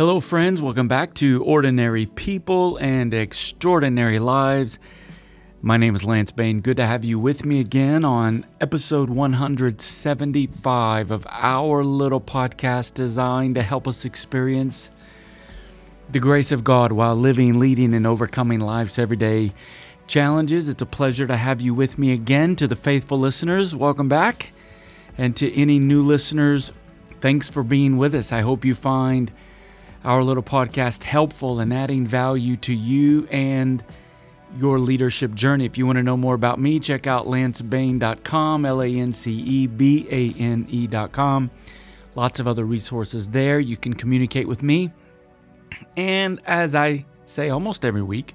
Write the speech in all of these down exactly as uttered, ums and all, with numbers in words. Hello friends, welcome back to Ordinary People and Extraordinary Lives. My name is Lance Bain. Good to have you with me again on episode one seventy-five of our little podcast designed to help us experience the grace of God while living, leading, and overcoming life's everyday challenges. It's a pleasure to have you with me again. To the faithful listeners, welcome back. And to any new listeners, thanks for being with us. I hope you find our little podcast helpful and adding value to you and your leadership journey. If you want to know more about me, check out Lance Bain dot com, L A N C E B A N E dot com. Lots of other resources there. You can communicate with me. And as I say almost every week,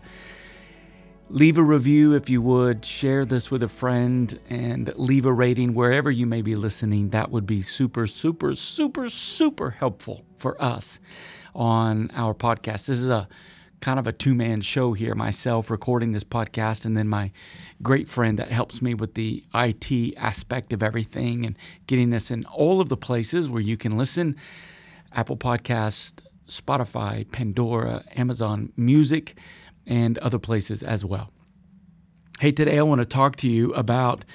leave a review if you would, share this with a friend, and leave a rating wherever you may be listening. That would be super, super, super, super helpful for us on our podcast. This is a kind of a two-man show here, myself recording this podcast, and then my great friend that helps me with the I T aspect of everything and getting this in all of the places where you can listen: Apple Podcasts, Spotify, Pandora, Amazon Music, and other places as well. Hey, today I want to talk to you about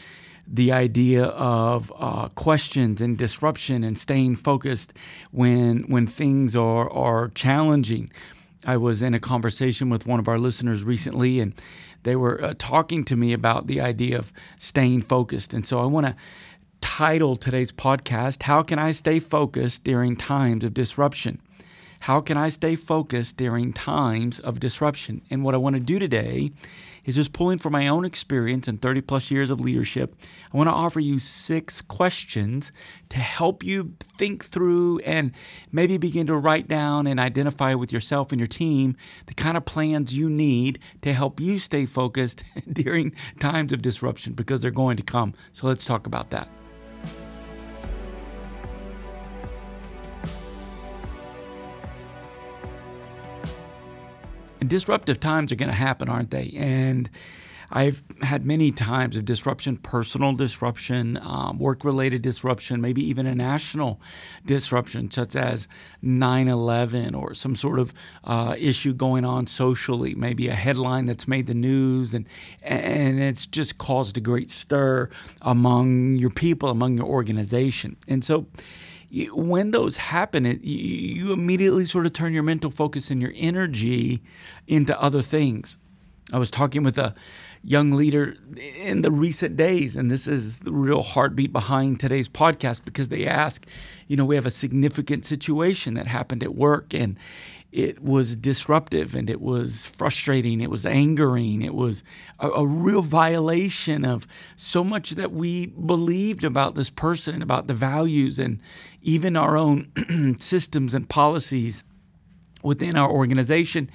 the idea of uh, questions and disruption and staying focused when when things are are challenging. I was in a conversation with one of our listeners recently, and they were uh, talking to me about the idea of staying focused. And so I want to title today's podcast, How Can I Stay Focused During Times of Disruption? How can I stay focused during times of disruption? And what I want to do today is just pulling from my own experience and thirty plus years of leadership. I want to offer you six questions to help you think through and maybe begin to write down and identify with yourself and your team the kind of plans you need to help you stay focused during times of disruption, because they're going to come. So let's talk about that. And disruptive times are going to happen, aren't they? And I've had many times of disruption, personal disruption, um, work-related disruption, maybe even a national disruption, such as nine eleven or some sort of uh, issue going on socially, maybe a headline that's made the news, and and it's just caused a great stir among your people, among your organization. And so when those happen, it, you immediately sort of turn your mental focus and your energy into other things. I was talking with a young leader in the recent days, and this is the real heartbeat behind today's podcast, because they ask, you know, we have a significant situation that happened at work, and it was disruptive, and it was frustrating, it was angering, it was a, a real violation of so much that we believed about this person and about the values and even our own systems and policies within our organization.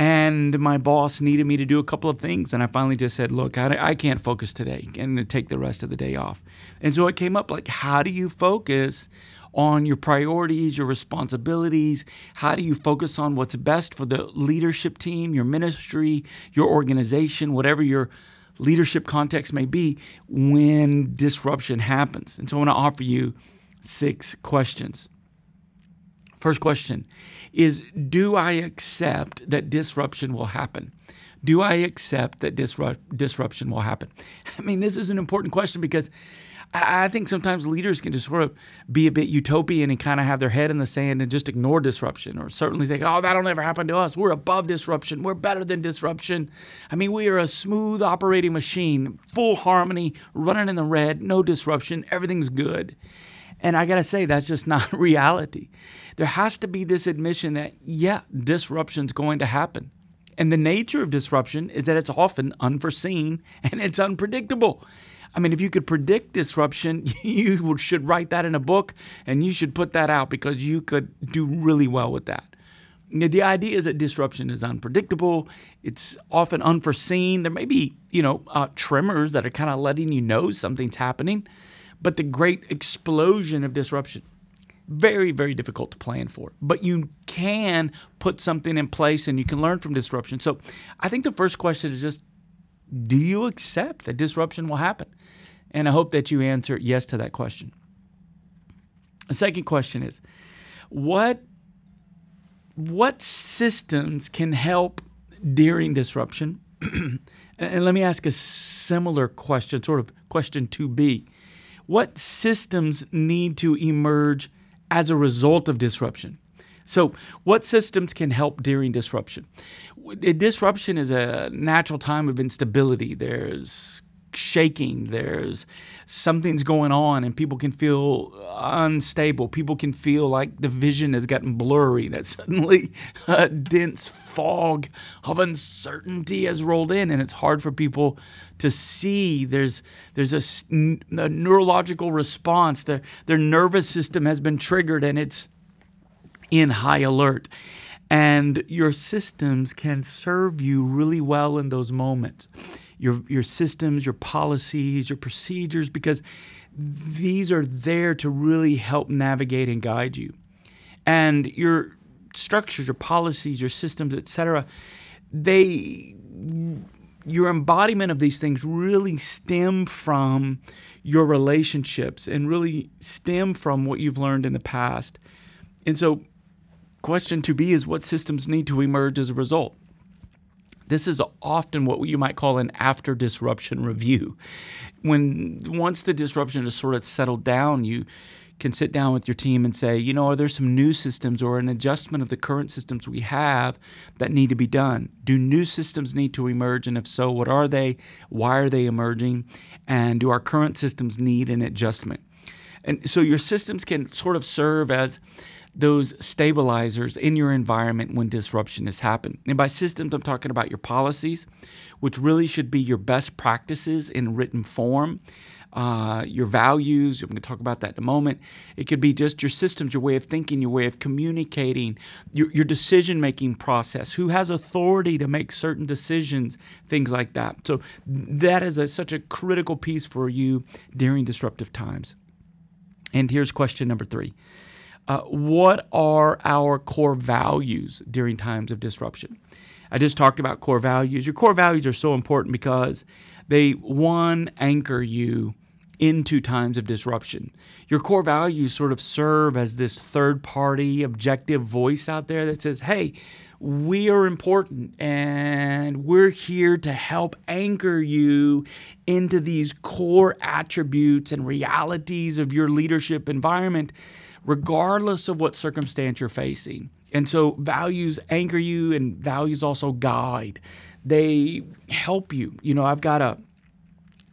And my boss needed me to do a couple of things, and I finally just said, look, I, I can't focus today, and take the rest of the day off. And so it came up like, how do you focus on your priorities, your responsibilities? How do you focus on what's best for the leadership team, your ministry, your organization, whatever your leadership context may be when disruption happens? And so I want to offer you six questions. First question is, do I accept that disruption will happen? Do I accept that disrupt, disruption will happen? I mean, this is an important question, because I think sometimes leaders can just sort of be a bit utopian and kind of have their head in the sand and just ignore disruption, or certainly think, oh, that'll never happen to us. We're above disruption. We're better than disruption. I mean, we are a smooth operating machine, full harmony, running in the red, no disruption, everything's good. And I got to say, that's just not reality. There has to be this admission that, yeah, disruption's going to happen. And the nature of disruption is that it's often unforeseen and it's unpredictable. I mean, if you could predict disruption, you should write that in a book, and you should put that out, because you could do really well with that. The idea is that disruption is unpredictable. It's often unforeseen. There may be, you know, uh, tremors that are kind of letting you know something's happening. But the great explosion of disruption, very, very difficult to plan for. But you can put something in place, and you can learn from disruption. So I think the first question is just, do you accept that disruption will happen? And I hope that you answer yes to that question. The second question is, what what systems can help during disruption? And let me ask a similar question, sort of question two B. What systems need to emerge as a result of disruption? So what systems can help during disruption? Disruption is a natural time of instability. There's shaking. There's something's going on, and people can feel unstable. People can feel like the vision has gotten blurry, that suddenly a dense fog of uncertainty has rolled in, and it's hard for people to see. There's there's a, a neurological response. Their, their nervous system has been triggered, and it's in high alert. And your systems can serve you really well in those moments. Your your systems, your policies, your procedures, because these are there to really help navigate and guide you. And your structures, your policies, your systems, et cetera, they, your embodiment of these things really stem from your relationships and really stem from what you've learned in the past. And so question to be is, what systems need to emerge as a result? This is often what you might call an after disruption review. When once the disruption has sort of settled down, you can sit down with your team and say, you know, are there some new systems or an adjustment of the current systems we have that need to be done? Do new systems need to emerge? And if so, what are they? Why are they emerging? And do our current systems need an adjustment? And so your systems can sort of serve as those stabilizers in your environment when disruption has happened. And by systems, I'm talking about your policies, which really should be your best practices in written form, uh, your values. I'm going to talk about that in a moment. It could be just your systems, your way of thinking, your way of communicating, your, your decision-making process, who has authority to make certain decisions, things like that. So that is a, such a critical piece for you during disruptive times. And here's question number three. Uh, what are our core values during times of disruption? I just talked about core values. Your core values are so important because they, one, anchor you into times of disruption. Your core values sort of serve as this third-party objective voice out there that says, hey, we are important and we're here to help anchor you into these core attributes and realities of your leadership environment, regardless of what circumstance you're facing. And so values anchor you, and values also guide. They help you. You know, I've got a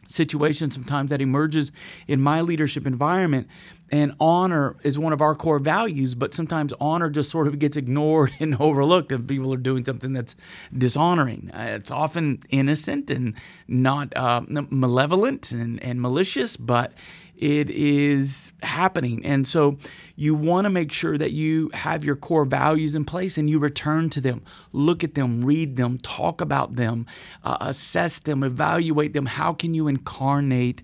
situation sometimes that emerges in my leadership environment, and honor is one of our core values, but sometimes honor just sort of gets ignored and overlooked if people are doing something that's dishonoring. It's often innocent and not uh, malevolent and, and malicious, but it is happening. And so you want to make sure that you have your core values in place and you return to them, look at them, read them, talk about them, uh, assess them, evaluate them. How can you incarnate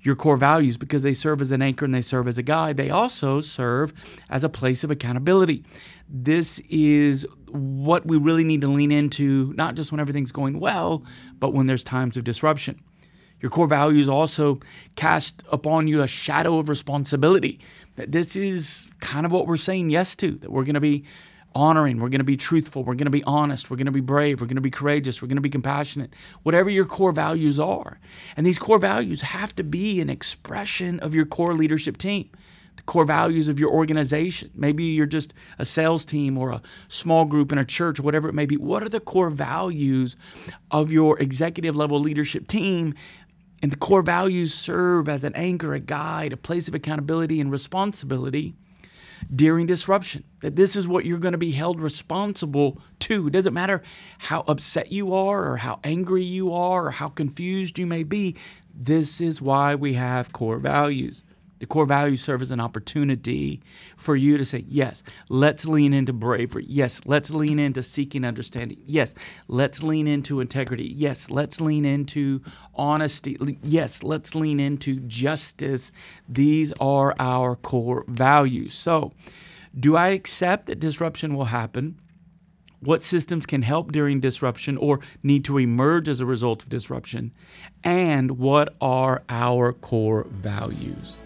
your core values? Because they serve as an anchor and they serve as a guide. They also serve as a place of accountability. This is what we really need to lean into, not just when everything's going well, but when there's times of disruption. Your core values also cast upon you a shadow of responsibility. That this is kind of what we're saying yes to, that we're going to be honoring, we're going to be truthful, we're going to be honest, we're going to be brave, we're going to be courageous, we're going to be compassionate, whatever your core values are. And these core values have to be an expression of your core leadership team, the core values of your organization. Maybe you're just a sales team or a small group in a church, whatever it may be. What are the core values of your executive level leadership team? And the core values serve as an anchor, a guide, a place of accountability and responsibility during disruption. That this is what you're going to be held responsible to. It doesn't matter how upset you are or how angry you are or how confused you may be. This is why we have core values. The core values serve as an opportunity for you to say, yes, let's lean into bravery. Yes, let's lean into seeking understanding. Yes, let's lean into integrity. Yes, let's lean into honesty. Yes, let's lean into justice. These are our core values. So, do I accept that disruption will happen? What systems can help during disruption or need to emerge as a result of disruption? And what are our core values?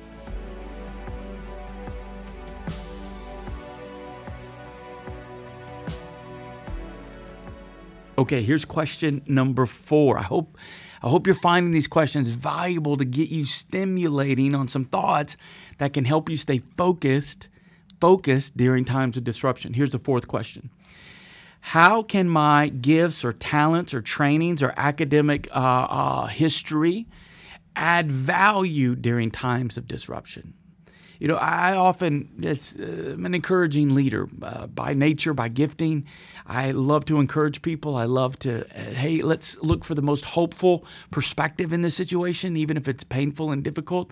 Okay, here's question number four. I hope I hope you're finding these questions valuable to get you stimulating on some thoughts that can help you stay focused, focused during times of disruption. Here's the fourth question. How can my gifts or talents or trainings or academic uh, uh, history add value during times of disruption? You know, I often, it's, uh, I'm an encouraging leader uh, by nature, by gifting. I love to encourage people. I love to, uh, hey, let's look for the most hopeful perspective in this situation, even if it's painful and difficult.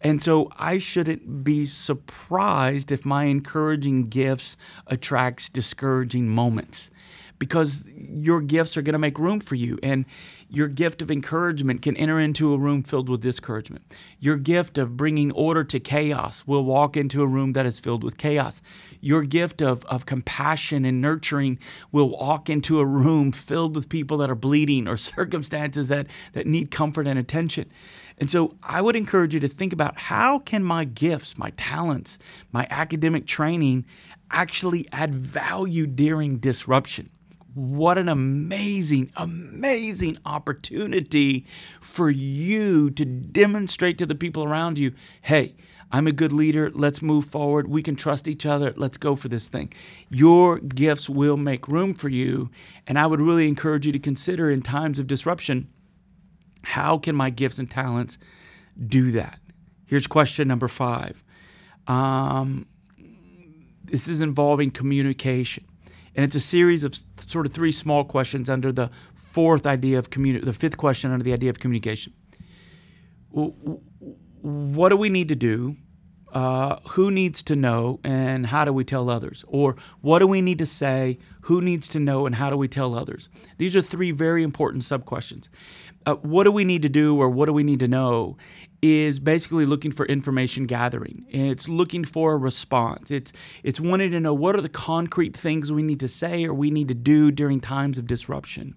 And so I shouldn't be surprised if my encouraging gifts attracts discouraging moments, because your gifts are going to make room for you, and your gift of encouragement can enter into a room filled with discouragement. Your gift of bringing order to chaos will walk into a room that is filled with chaos. Your gift of, of compassion and nurturing will walk into a room filled with people that are bleeding or circumstances that, that need comfort and attention. And so I would encourage you to think about, how can my gifts, my talents, my academic training actually add value during disruption? What an amazing, amazing opportunity for you to demonstrate to the people around you, hey, I'm a good leader. Let's move forward. We can trust each other. Let's go for this thing. Your gifts will make room for you. And I would really encourage you to consider, in times of disruption, how can my gifts and talents do that? Here's question number five. Um, this is involving communication. And it's a series of sort of three small questions under the fourth idea of communi- the fifth question under the idea of communication. What do we need to do? Uh, who needs to know, and how do we tell others? Or what do we need to say? Who needs to know, and how do we tell others? These are three very important sub-questions. Uh, what do we need to do, or what do we need to know, is basically looking for information gathering. It's looking for a response. It's it's wanting to know, what are the concrete things we need to say or we need to do during times of disruption?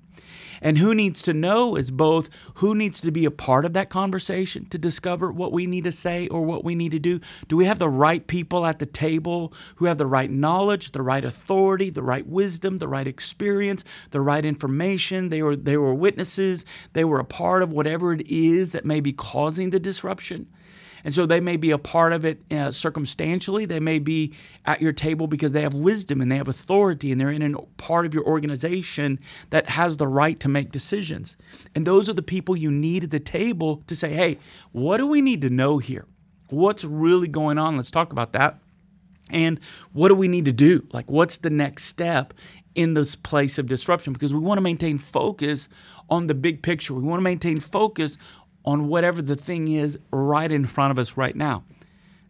And who needs to know is both who needs to be a part of that conversation to discover what we need to say or what we need to do. Do we have the right people at the table who have the right knowledge, the right authority, the right wisdom, the right experience, the right information? They were they were witnesses. They were a part of whatever it is that may be causing the disruption. disruption. And so they may be a part of it uh, circumstantially. They may be at your table because they have wisdom and they have authority and they're in a part of your organization that has the right to make decisions. And those are the people you need at the table to say, hey, what do we need to know here? What's really going on? Let's talk about that. And what do we need to do? Like, what's the next step in this place of disruption? Because we want to maintain focus on the big picture. We want to maintain focus on whatever the thing is right in front of us right now.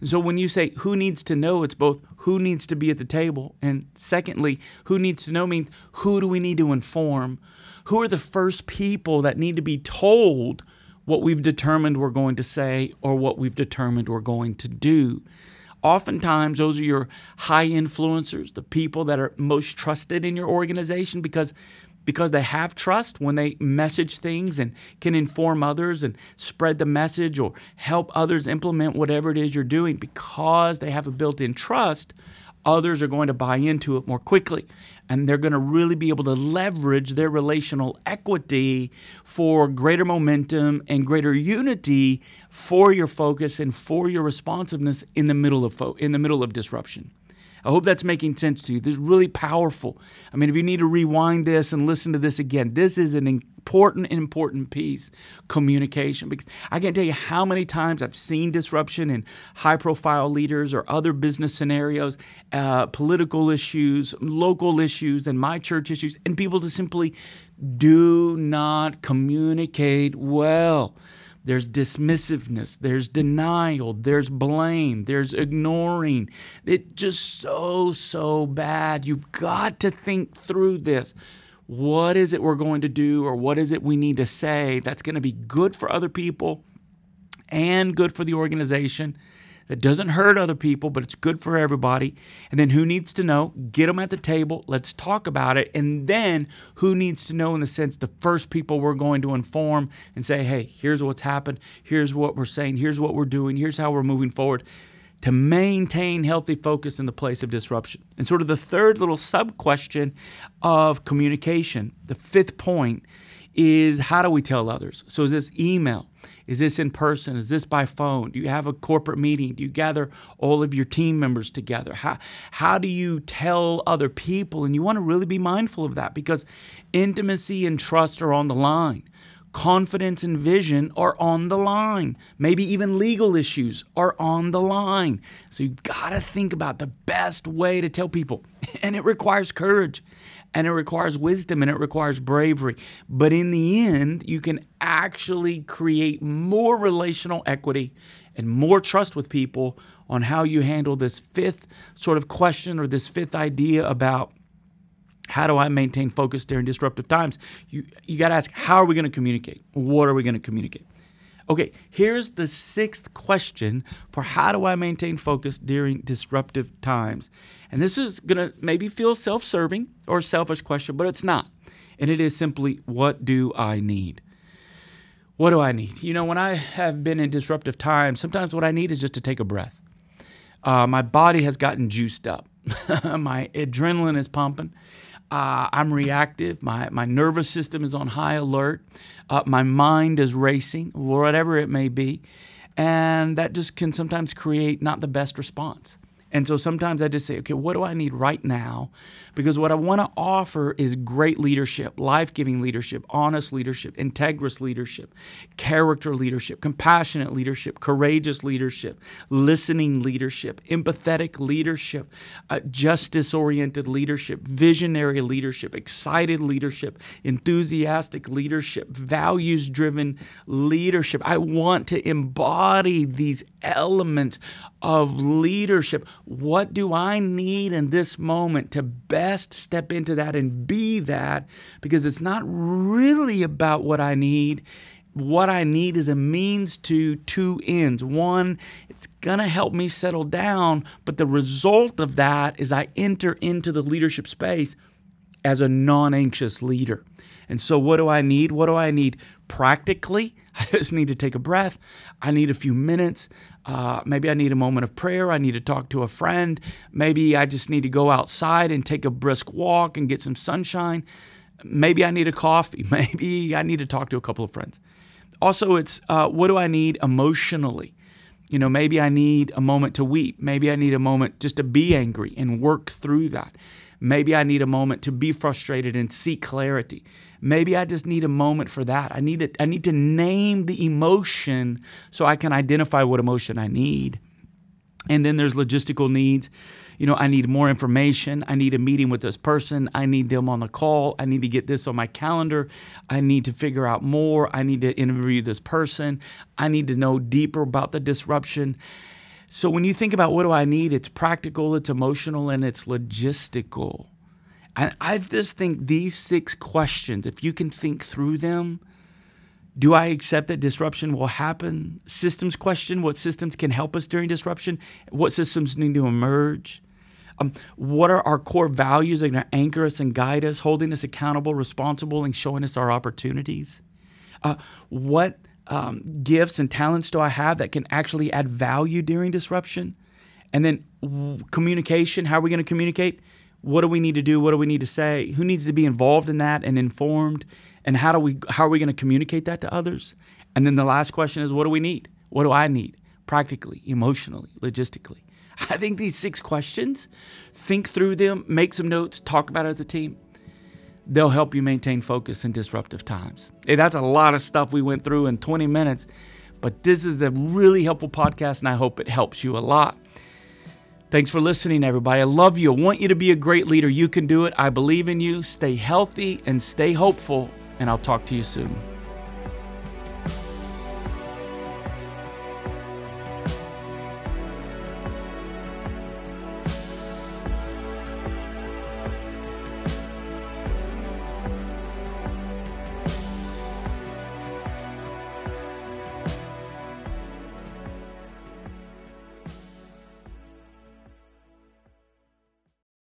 So when you say who needs to know, it's both who needs to be at the table, and secondly, who needs to know means who do we need to inform? Who are the first people that need to be told what we've determined we're going to say or what we've determined we're going to do? Oftentimes, those are your high influencers, the people that are most trusted in your organization, because Because they have trust when they message things and can inform others and spread the message or help others implement whatever it is you're doing. Because they have a built-in trust, others are going to buy into it more quickly, and they're going to really be able to leverage their relational equity for greater momentum and greater unity for your focus and for your responsiveness in the middle of fo- in the middle of disruption. I hope that's making sense to you. This is really powerful. I mean, if you need to rewind this and listen to this again, this is an important, important piece, communication. Because I can't tell you how many times I've seen disruption in high-profile leaders or other business scenarios, uh, political issues, local issues, and my church issues, and people just simply do not communicate well. There's dismissiveness, there's denial, there's blame, there's ignoring. It's just so, so bad. You've got to think through this. What is it we're going to do, or what is it we need to say that's going to be good for other people and good for the organization? That doesn't hurt other people, but it's good for everybody. And then who needs to know? Get them at the table. Let's talk about it. And then who needs to know, in the sense, the first people we're going to inform and say, hey, here's what's happened. Here's what we're saying. Here's what we're doing. Here's how we're moving forward. to maintain healthy focus in the place of disruption. And sort of the third little sub-question of communication, the fifth point, is how do we tell others? So is this email? Is this in person? Is this by phone? Do you have a corporate meeting? Do you gather all of your team members together? How, how do you tell other people? And you want to really be mindful of that because intimacy and trust are on the line. Confidence and vision are on the line. Maybe even legal issues are on the line. So you've got to think about the best way to tell people. And it requires courage. And it requires wisdom and it requires bravery. But in the end, you can actually create more relational equity and more trust with people on how you handle this fifth sort of question or this fifth idea about how do I maintain focus during disruptive times. You you got to ask, how are we going to communicate? What are we going to communicate? Okay, here's the sixth question for how do I maintain focus during disruptive times? And this is going to maybe feel self-serving or a selfish question, but it's not. And it is simply, what do I need? What do I need? You know, when I have been in disruptive times, sometimes what I need is just to take a breath. Uh, my body has gotten juiced up. My adrenaline is pumping. Uh, I'm reactive. My my nervous system is on high alert. Uh, my mind is racing, whatever it may be. And that just can sometimes create not the best response. And so sometimes I just say, okay, what do I need right now? Because what I want to offer is great leadership, life-giving leadership, honest leadership, integrous leadership, character leadership, compassionate leadership, courageous leadership, listening leadership, empathetic leadership, uh, justice-oriented leadership, visionary leadership, excited leadership, enthusiastic leadership, values-driven leadership. I want to embody these elements of leadership. What do I need in this moment to best step into that and be that? Because it's not really about what I need. What I need is a means to two ends. One, it's going to help me settle down, but the result of that is I enter into the leadership space as a non-anxious leader. And so what do I need? What do I need practically? I just need to take a breath. I need a few minutes. Uh, maybe I need a moment of prayer. I need to talk to a friend. Maybe I just need to go outside and take a brisk walk and get some sunshine. Maybe I need a coffee. Maybe I need to talk to a couple of friends. Also, it's uh, what do I need emotionally? You know, maybe I need a moment to weep. Maybe I need a moment just to be angry and work through that. Maybe I need a moment to be frustrated and seek clarity. Maybe I just need a moment for that. I need it. I need to name the emotion so I can identify what emotion I need. And then there's logistical needs. You know, I need more information. I need a meeting with this person. I need them on the call. I need to get this on my calendar. I need to figure out more. I need to interview this person. I need to know deeper about the disruption. So when you think about what do I need, it's practical, it's emotional, and it's logistical. I, I just think these six questions, if you can think through them, do I accept that disruption will happen? Systems question, what systems can help us during disruption? What systems need to emerge? Um, what are our core values that are going to anchor us and guide us, holding us accountable, responsible, and showing us our opportunities? Uh, what um, gifts and talents do I have that can actually add value during disruption? And then w- communication, how are we going to communicate? What do we need to do? What do we need to say? Who needs to be involved in that and informed? And how do we how are we going to communicate that to others? And then the last question is, what do we need? What do I need? Practically, emotionally, logistically. I think these six questions, think through them, make some notes, talk about it as a team. They'll help you maintain focus in disruptive times. Hey, that's a lot of stuff we went through in twenty minutes, but this is a really helpful podcast, and I hope it helps you a lot. Thanks for listening, everybody. I love you. I want you to be a great leader. You can do it. I believe in you. Stay healthy and stay hopeful, and I'll talk to you soon.